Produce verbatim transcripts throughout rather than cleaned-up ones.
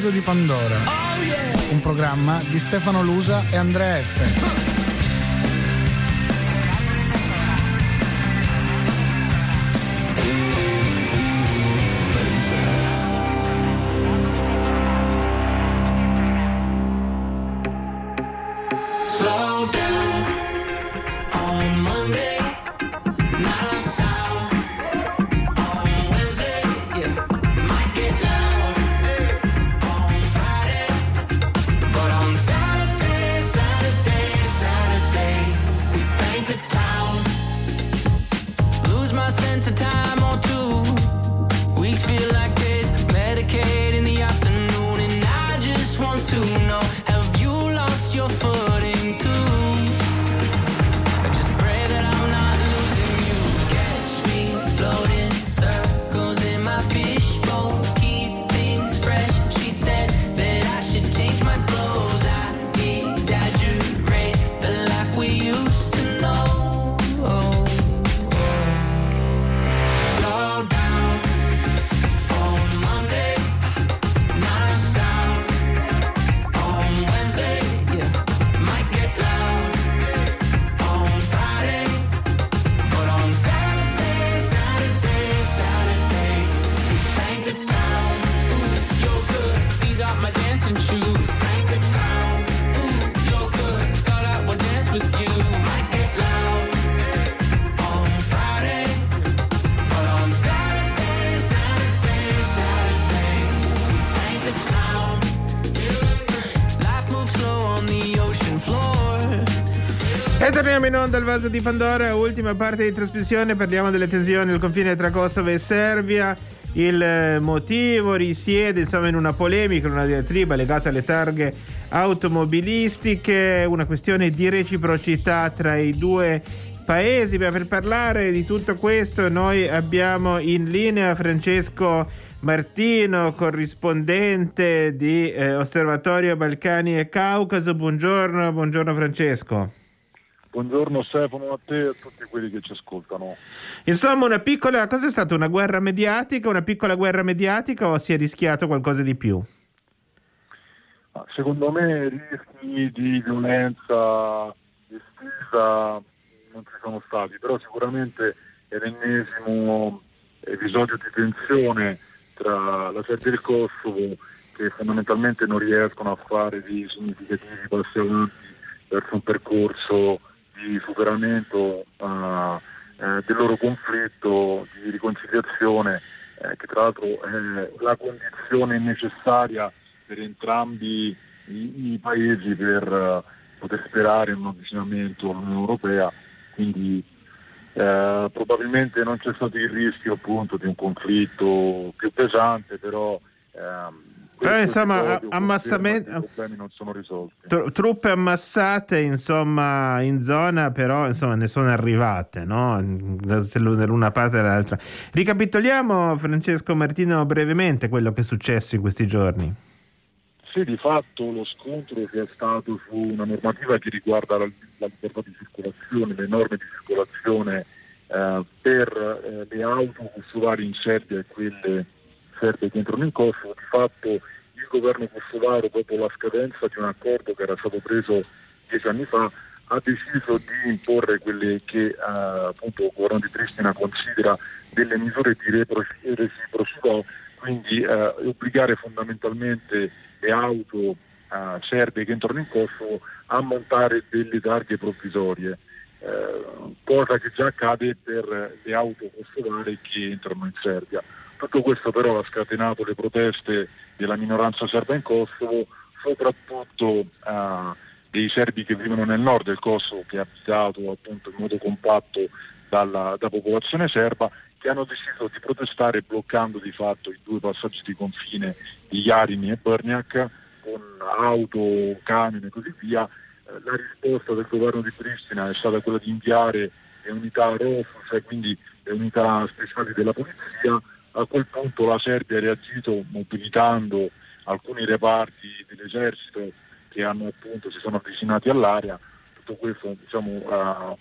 vaso di Pandora, oh yeah! Un programma di Stefano Lusa e Andrea F. Torniamo in onda al vaso di Pandora, ultima parte di trasmissione. Parliamo delle tensioni al confine tra Kosovo e Serbia. Il motivo risiede insomma in una polemica, in una diatriba legata alle targhe automobilistiche, una questione di reciprocità tra i due paesi. Ma per parlare di tutto questo noi abbiamo in linea Francesco Martino, corrispondente di eh, Osservatorio Balcani e Caucaso. Buongiorno, buongiorno Francesco. Buongiorno Stefano, a te e a tutti quelli che ci ascoltano. Insomma, una piccola, cosa è stata? Una guerra mediatica, una piccola guerra mediatica, o si è rischiato qualcosa di più? Secondo me rischi di violenza estesa non ci sono stati, però sicuramente è l'ennesimo episodio di tensione tra la Serbia e il Kosovo, che fondamentalmente non riescono a fare dei significativi passi avanti verso un percorso di superamento uh, eh, del loro conflitto, di riconciliazione, eh, che tra l'altro è la condizione necessaria per entrambi i, i paesi per uh, poter sperare un avvicinamento all'Unione Europea. Quindi eh, probabilmente non c'è stato il rischio appunto di un conflitto più pesante, però ehm, Però insomma ammassamento, i problemi non sono risolti. Truppe ammassate insomma in zona, però insomma ne sono arrivate, no? Dall'una parte dall'altra. Ricapitoliamo Francesco Martino brevemente quello che è successo in questi giorni. Sì, di fatto lo scontro che è stato su una normativa che riguarda la, la libertà di circolazione, le norme di circolazione eh, per eh, le auto usuali in Serbia e quelle serbe che entrano in Kosovo. Di fatto il governo kosovaro, dopo la scadenza di un accordo che era stato preso dieci anni fa, ha deciso di imporre quelle che eh, appunto il governo di Pristina considera delle misure di reciprocità, quindi eh, obbligare fondamentalmente le auto eh, serbe che entrano in Kosovo a montare delle targhe provvisorie, eh, cosa che già accade per le auto kosovare che entrano in Serbia. Tutto questo però ha scatenato le proteste della minoranza serba in Kosovo, soprattutto eh, dei serbi che vivono nel nord del Kosovo, che è abitato appunto in modo compatto dalla da popolazione serba, che hanno deciso di protestare bloccando di fatto i due passaggi di confine di Jarin e Berniak con auto, camion e così via. Eh, la risposta del governo di Pristina è stata quella di inviare le unità R O F, cioè quindi le unità speciali della polizia. A quel punto la Serbia ha reagito mobilitando alcuni reparti dell'esercito che hanno appunto si sono avvicinati all'area. Tutto questo, diciamo, uh,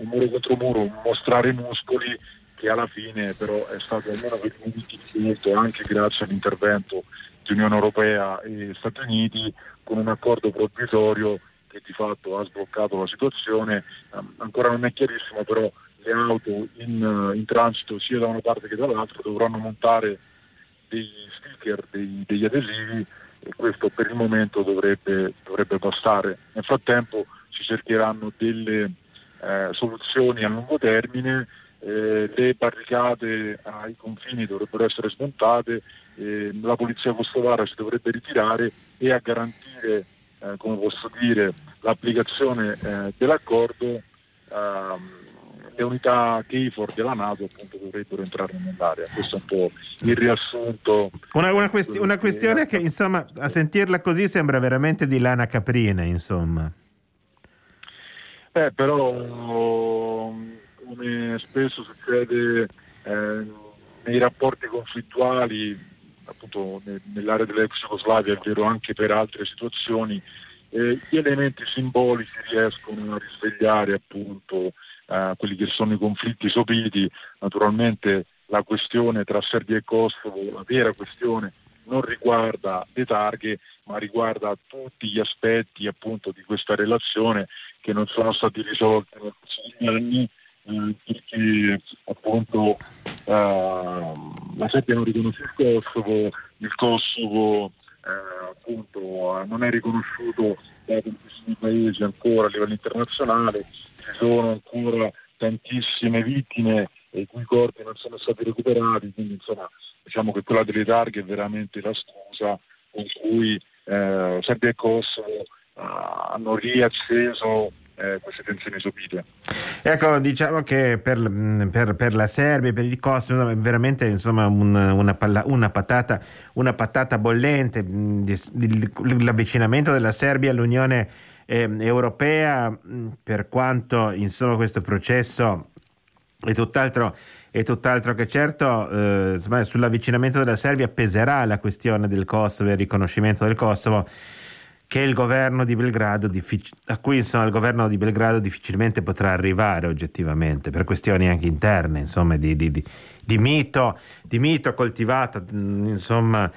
un muro contro muro, mostrare muscoli, che alla fine però è stato almeno per un minuto anche grazie all'intervento di Unione Europea e Stati Uniti, con un accordo provvisorio che di fatto ha sbloccato la situazione. Um, ancora non è chiarissimo, però le auto in, in transito sia da una parte che dall'altra dovranno montare degli sticker, dei, degli adesivi, e questo per il momento dovrebbe, dovrebbe bastare. Nel frattempo si cercheranno delle eh, soluzioni a lungo termine. Eh, le barricate ai confini dovrebbero essere smontate, eh, la polizia kosovara si dovrebbe ritirare, e a garantire, eh, come posso dire, l'applicazione eh, dell'accordo, eh, le unità KFOR della NATO appunto dovrebbero entrare in Bulgaria. Questo è un po' il riassunto. Una, una, quest- una questione che, insomma, a sentirla così sembra veramente di lana caprina, insomma. Eh, però... come spesso succede eh, nei rapporti conflittuali, appunto ne, nell'area dell'ex Jugoslavia, è vero anche per altre situazioni, eh, gli elementi simbolici riescono a risvegliare appunto eh, quelli che sono i conflitti sopiti. Naturalmente la questione tra Serbia e Kosovo, la vera questione, non riguarda le targhe, ma riguarda tutti gli aspetti appunto di questa relazione che non sono stati risolti negli anni, perché appunto eh, la Serbia non riconosce il Kosovo, il Kosovo eh, appunto non è riconosciuto da tantissimi paesi ancora a livello internazionale, ci sono ancora tantissime vittime i cui corpi non sono stati recuperati, quindi insomma diciamo che quella delle targhe è veramente la scusa con cui eh, Serbia e Kosovo eh, hanno riacceso Eh, queste tensioni subite. Ecco, diciamo che per, per, per la Serbia, per il Kosovo, è veramente insomma un, una, palla, una, patata, una patata bollente. L'avvicinamento della Serbia all'Unione eh, Europea, per quanto insomma questo processo è tutt'altro, è tutt'altro che certo, eh, insomma, sull'avvicinamento della Serbia peserà la questione del Kosovo e il riconoscimento del Kosovo, che il governo di Belgrado diffic- a cui insomma il governo di Belgrado difficilmente potrà arrivare oggettivamente, per questioni anche interne, insomma, di, di, di, di mito di mito coltivato insomma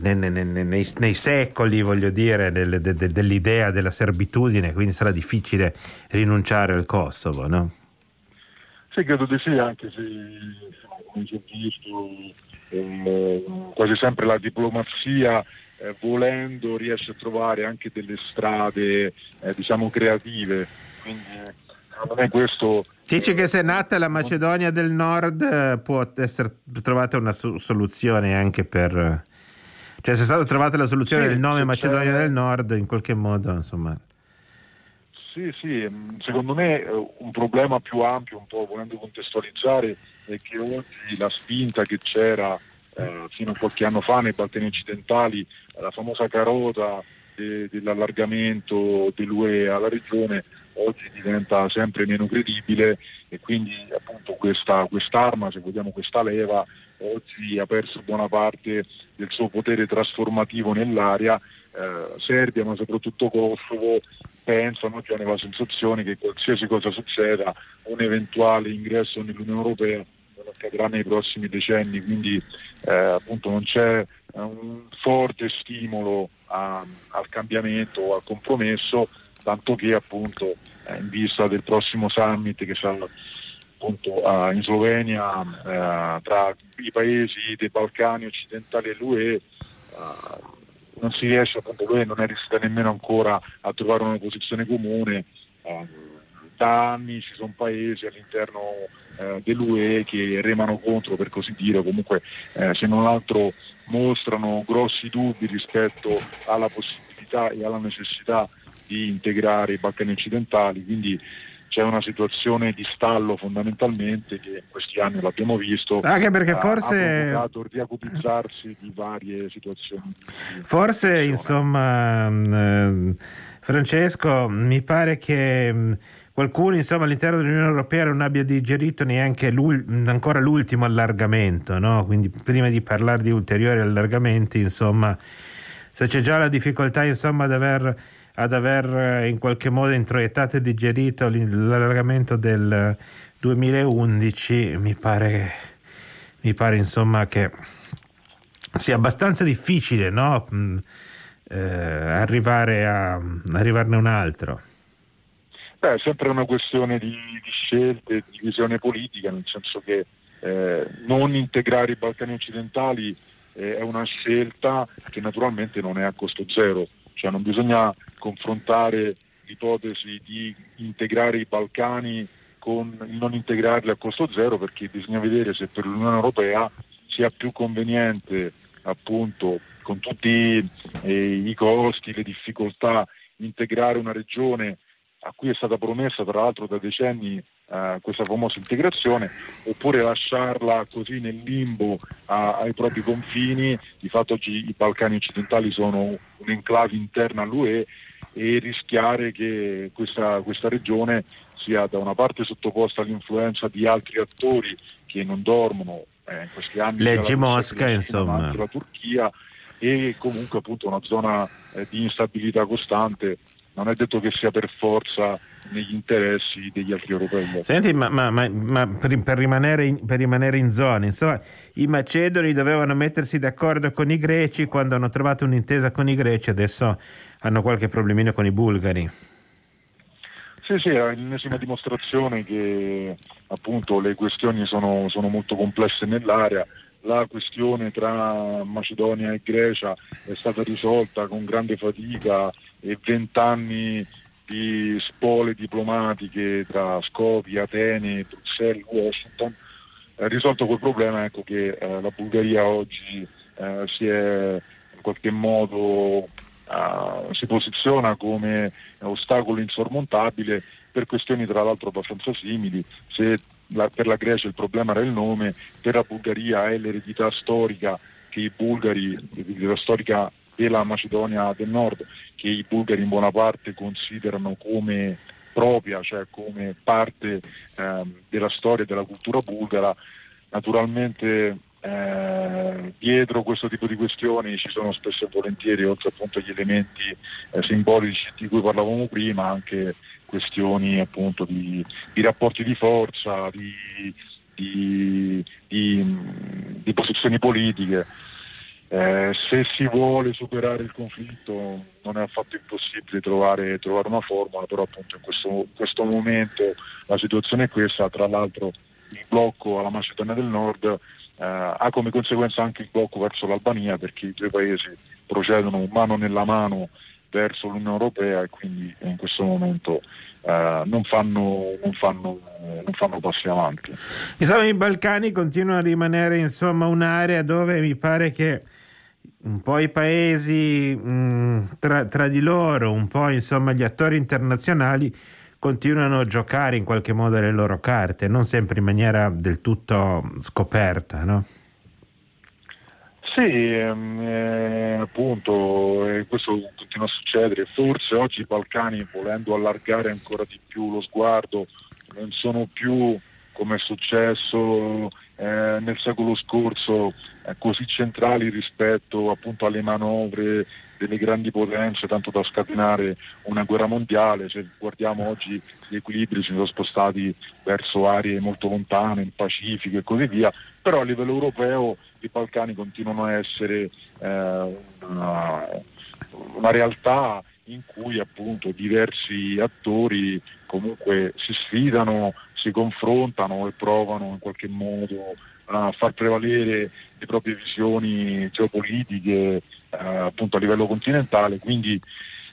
nei, nei, nei, nei secoli, voglio dire, del, de, de, dell'idea della servitudine, quindi sarà difficile rinunciare al Kosovo, no? Sì, credo di sì, anche se come si è visto eh, quasi sempre la diplomazia, Eh, volendo, riesce a trovare anche delle strade eh, diciamo creative, quindi secondo me questo dice che se è nata la Macedonia del Nord eh, può essere trovata una soluzione anche per, cioè se è stata trovata la soluzione sì, del nome Macedonia del Nord in qualche modo, insomma. Sì, sì, secondo me un problema più ampio, un po' volendo contestualizzare, è che oggi la spinta che c'era Eh, fino a qualche anno fa nei Balcani occidentali, la famosa carota de- dell'allargamento dell'U E alla regione, oggi diventa sempre meno credibile, e quindi appunto questa quest'arma, se vogliamo questa leva, oggi ha perso buona parte del suo potere trasformativo nell'area. eh, Serbia, ma soprattutto Kosovo, pensano, cioè hanno la sensazione che qualsiasi cosa succeda, un eventuale ingresso nell'Unione Europea accadrà nei prossimi decenni, quindi eh, appunto non c'è eh, un forte stimolo a, al cambiamento, al compromesso, tanto che appunto eh, in vista del prossimo summit che sarà appunto eh, in Slovenia eh, tra i paesi dei Balcani occidentali e l'U E, eh, non si riesce, appunto l'U E non è riuscita nemmeno ancora a trovare una posizione comune. eh, Da anni ci sono paesi all'interno eh, dell'U E che remano contro, per così dire, o comunque eh, se non altro mostrano grossi dubbi rispetto alla possibilità e alla necessità di integrare i Balcani occidentali, quindi c'è una situazione di stallo fondamentalmente che in questi anni l'abbiamo visto, anche perché forse ha provocato il riacutizzarsi di varie situazioni. Forse insomma mh, Francesco, mi pare che mh, qualcuno insomma all'interno dell'Unione Europea non abbia digerito neanche l'ul- ancora l'ultimo allargamento, no? Quindi prima di parlare di ulteriori allargamenti, insomma, se c'è già la difficoltà insomma ad aver ad aver in qualche modo introiettato e digerito l'allargamento del duemilaundici, mi pare mi pare insomma che sia abbastanza difficile, no? Eh, arrivare a arrivarne un altro. Beh, è sempre una questione di, di scelte, di visione politica, nel senso che eh, non integrare i Balcani occidentali eh, è una scelta che naturalmente non è a costo zero, cioè non bisogna confrontare l'ipotesi di integrare i Balcani con il non integrarli a costo zero, perché bisogna vedere se per l'Unione Europea sia più conveniente, appunto, con tutti eh, i costi, le difficoltà, integrare una regione a cui è stata promessa tra l'altro da decenni eh, questa famosa integrazione, oppure lasciarla così nel limbo a, ai propri confini. Di fatto oggi i Balcani occidentali sono un'enclave interna all'U E e rischiare che questa, questa regione sia da una parte sottoposta all'influenza di altri attori che non dormono eh, in questi anni, leggi Mosca, insomma, la Turchia, e comunque appunto una zona eh, di instabilità costante. Non è detto che sia per forza negli interessi degli altri europei. Senti, ma, ma, ma, ma per, per, rimanere in, per rimanere in zona, insomma, i macedoni dovevano mettersi d'accordo con i greci, quando hanno trovato un'intesa con i greci adesso hanno qualche problemino con i bulgari. Sì, sì, è l'ennesima dimostrazione che appunto le questioni sono, sono molto complesse nell'area. La questione tra Macedonia e Grecia è stata risolta con grande fatica e vent'anni di spole diplomatiche tra Skopje, Atene, Bruxelles, Washington. Eh, risolto quel problema, ecco che eh, la Bulgaria oggi eh, si è in qualche modo eh, si posiziona come ostacolo insormontabile per questioni tra l'altro abbastanza simili. Se La, per la Grecia il problema era il nome, per la Bulgaria è l'eredità storica che i bulgari, l'eredità storica della Macedonia del Nord, che i bulgari in buona parte considerano come propria, cioè come parte eh, della storia e della cultura bulgara. Naturalmente eh, dietro questo tipo di questioni ci sono spesso e volentieri, oltre appunto agli elementi eh, simbolici di cui parlavamo prima, anche questioni appunto di, di rapporti di forza, di, di, di, di posizioni politiche. Eh, se si vuole superare il conflitto non è affatto impossibile trovare, trovare una formula, però appunto in questo, in questo momento la situazione è questa. Tra l'altro il blocco alla Macedonia del Nord eh, ha come conseguenza anche il blocco verso l'Albania, perché i due paesi procedono mano nella mano verso l'Unione Europea e quindi in questo momento eh, non fanno non fanno non fanno passi avanti. Insomma, i Balcani continuano a rimanere, insomma, un'area dove mi pare che un po' i paesi mh, tra, tra di loro, un po' insomma gli attori internazionali continuano a giocare in qualche modo le loro carte, non sempre in maniera del tutto scoperta, no? Sì, eh, appunto, eh, questo continua a succedere. Forse oggi i Balcani, volendo allargare ancora di più lo sguardo, non sono più, come è successo eh, nel secolo scorso, eh, così centrali rispetto appunto alle manovre delle grandi potenze, tanto da scatenare una guerra mondiale. Se guardiamo oggi gli equilibri si sono spostati verso aree molto lontane, il Pacifico e così via, però a livello europeo i Balcani continuano a essere eh, una, una realtà in cui appunto diversi attori comunque si sfidano, si confrontano e provano in qualche modo a far prevalere le proprie visioni geopolitiche eh, appunto a livello continentale, quindi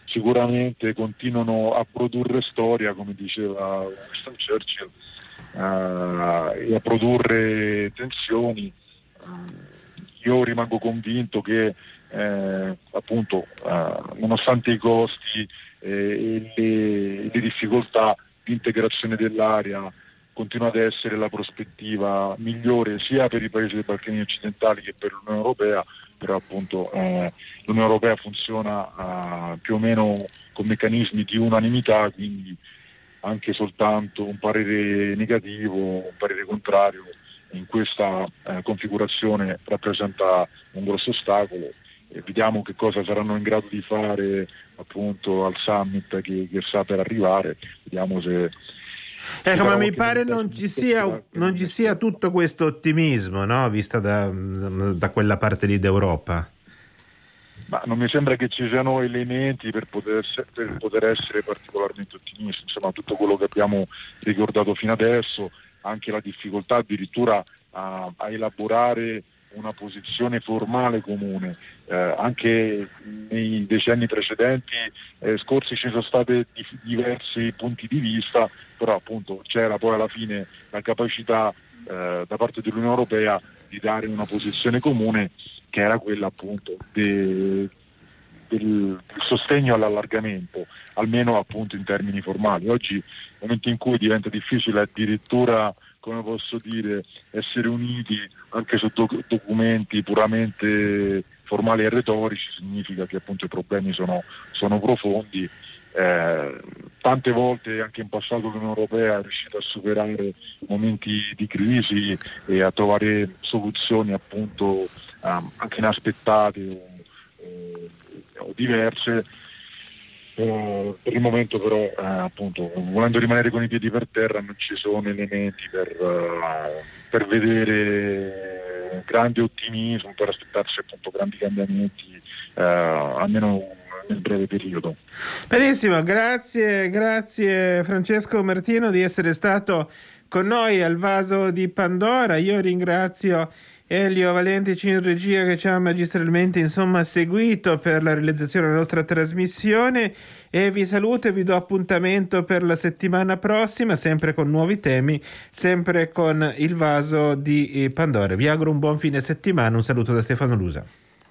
sicuramente continuano a produrre storia, come diceva Winston Churchill, eh, e a produrre tensioni. Io rimango convinto che eh, appunto eh, nonostante i costi eh, e le, le difficoltà, l'integrazione dell'area continua ad essere la prospettiva migliore sia per i paesi dei Balcani occidentali che per l'Unione Europea, però appunto eh, l'Unione Europea funziona eh, più o meno con meccanismi di unanimità, quindi anche soltanto un parere negativo, un parere contrario in questa eh, configurazione rappresenta un grosso ostacolo. E vediamo che cosa saranno in grado di fare appunto al summit che, che sta per arrivare, vediamo se Ecco, ma mi pare non ci sia, non ci sia tutto questo ottimismo, no? Vista da, da quella parte lì d'Europa. Ma non mi sembra che ci siano elementi per poter, per poter essere particolarmente ottimisti, insomma tutto quello che abbiamo ricordato fino adesso, anche la difficoltà addirittura a, a elaborare una posizione formale comune. Eh, anche nei decenni precedenti eh, scorsi ci sono stati dif- diversi punti di vista, però appunto c'era poi alla fine la capacità eh, da parte dell'Unione Europea di dare una posizione comune, che era quella appunto de, del, del sostegno all'allargamento, almeno appunto in termini formali. Oggi, nel momento in cui diventa difficile addirittura, come posso dire, essere uniti anche su doc- documenti puramente formali e retorici, significa che appunto i problemi sono, sono profondi. Eh, tante volte anche in passato l'Unione Europea è riuscita a superare momenti di crisi e a trovare soluzioni appunto um, anche inaspettate o, o, o diverse. Eh, per il momento però eh, appunto, volendo rimanere con i piedi per terra, non ci sono elementi per, uh, per vedere grande ottimismo, per aspettarsi appunto grandi cambiamenti uh, almeno nel breve periodo. Benissimo, grazie, grazie Francesco Martino di essere stato con noi al Vaso di Pandora. Io ringrazio Elio Valenti in regia, che ci ha magistralmente insomma seguito per la realizzazione della nostra trasmissione, e vi saluto e vi do appuntamento per la settimana prossima, sempre con nuovi temi, sempre con il Vaso di Pandora. Vi auguro un buon fine settimana, un saluto da Stefano Lusa.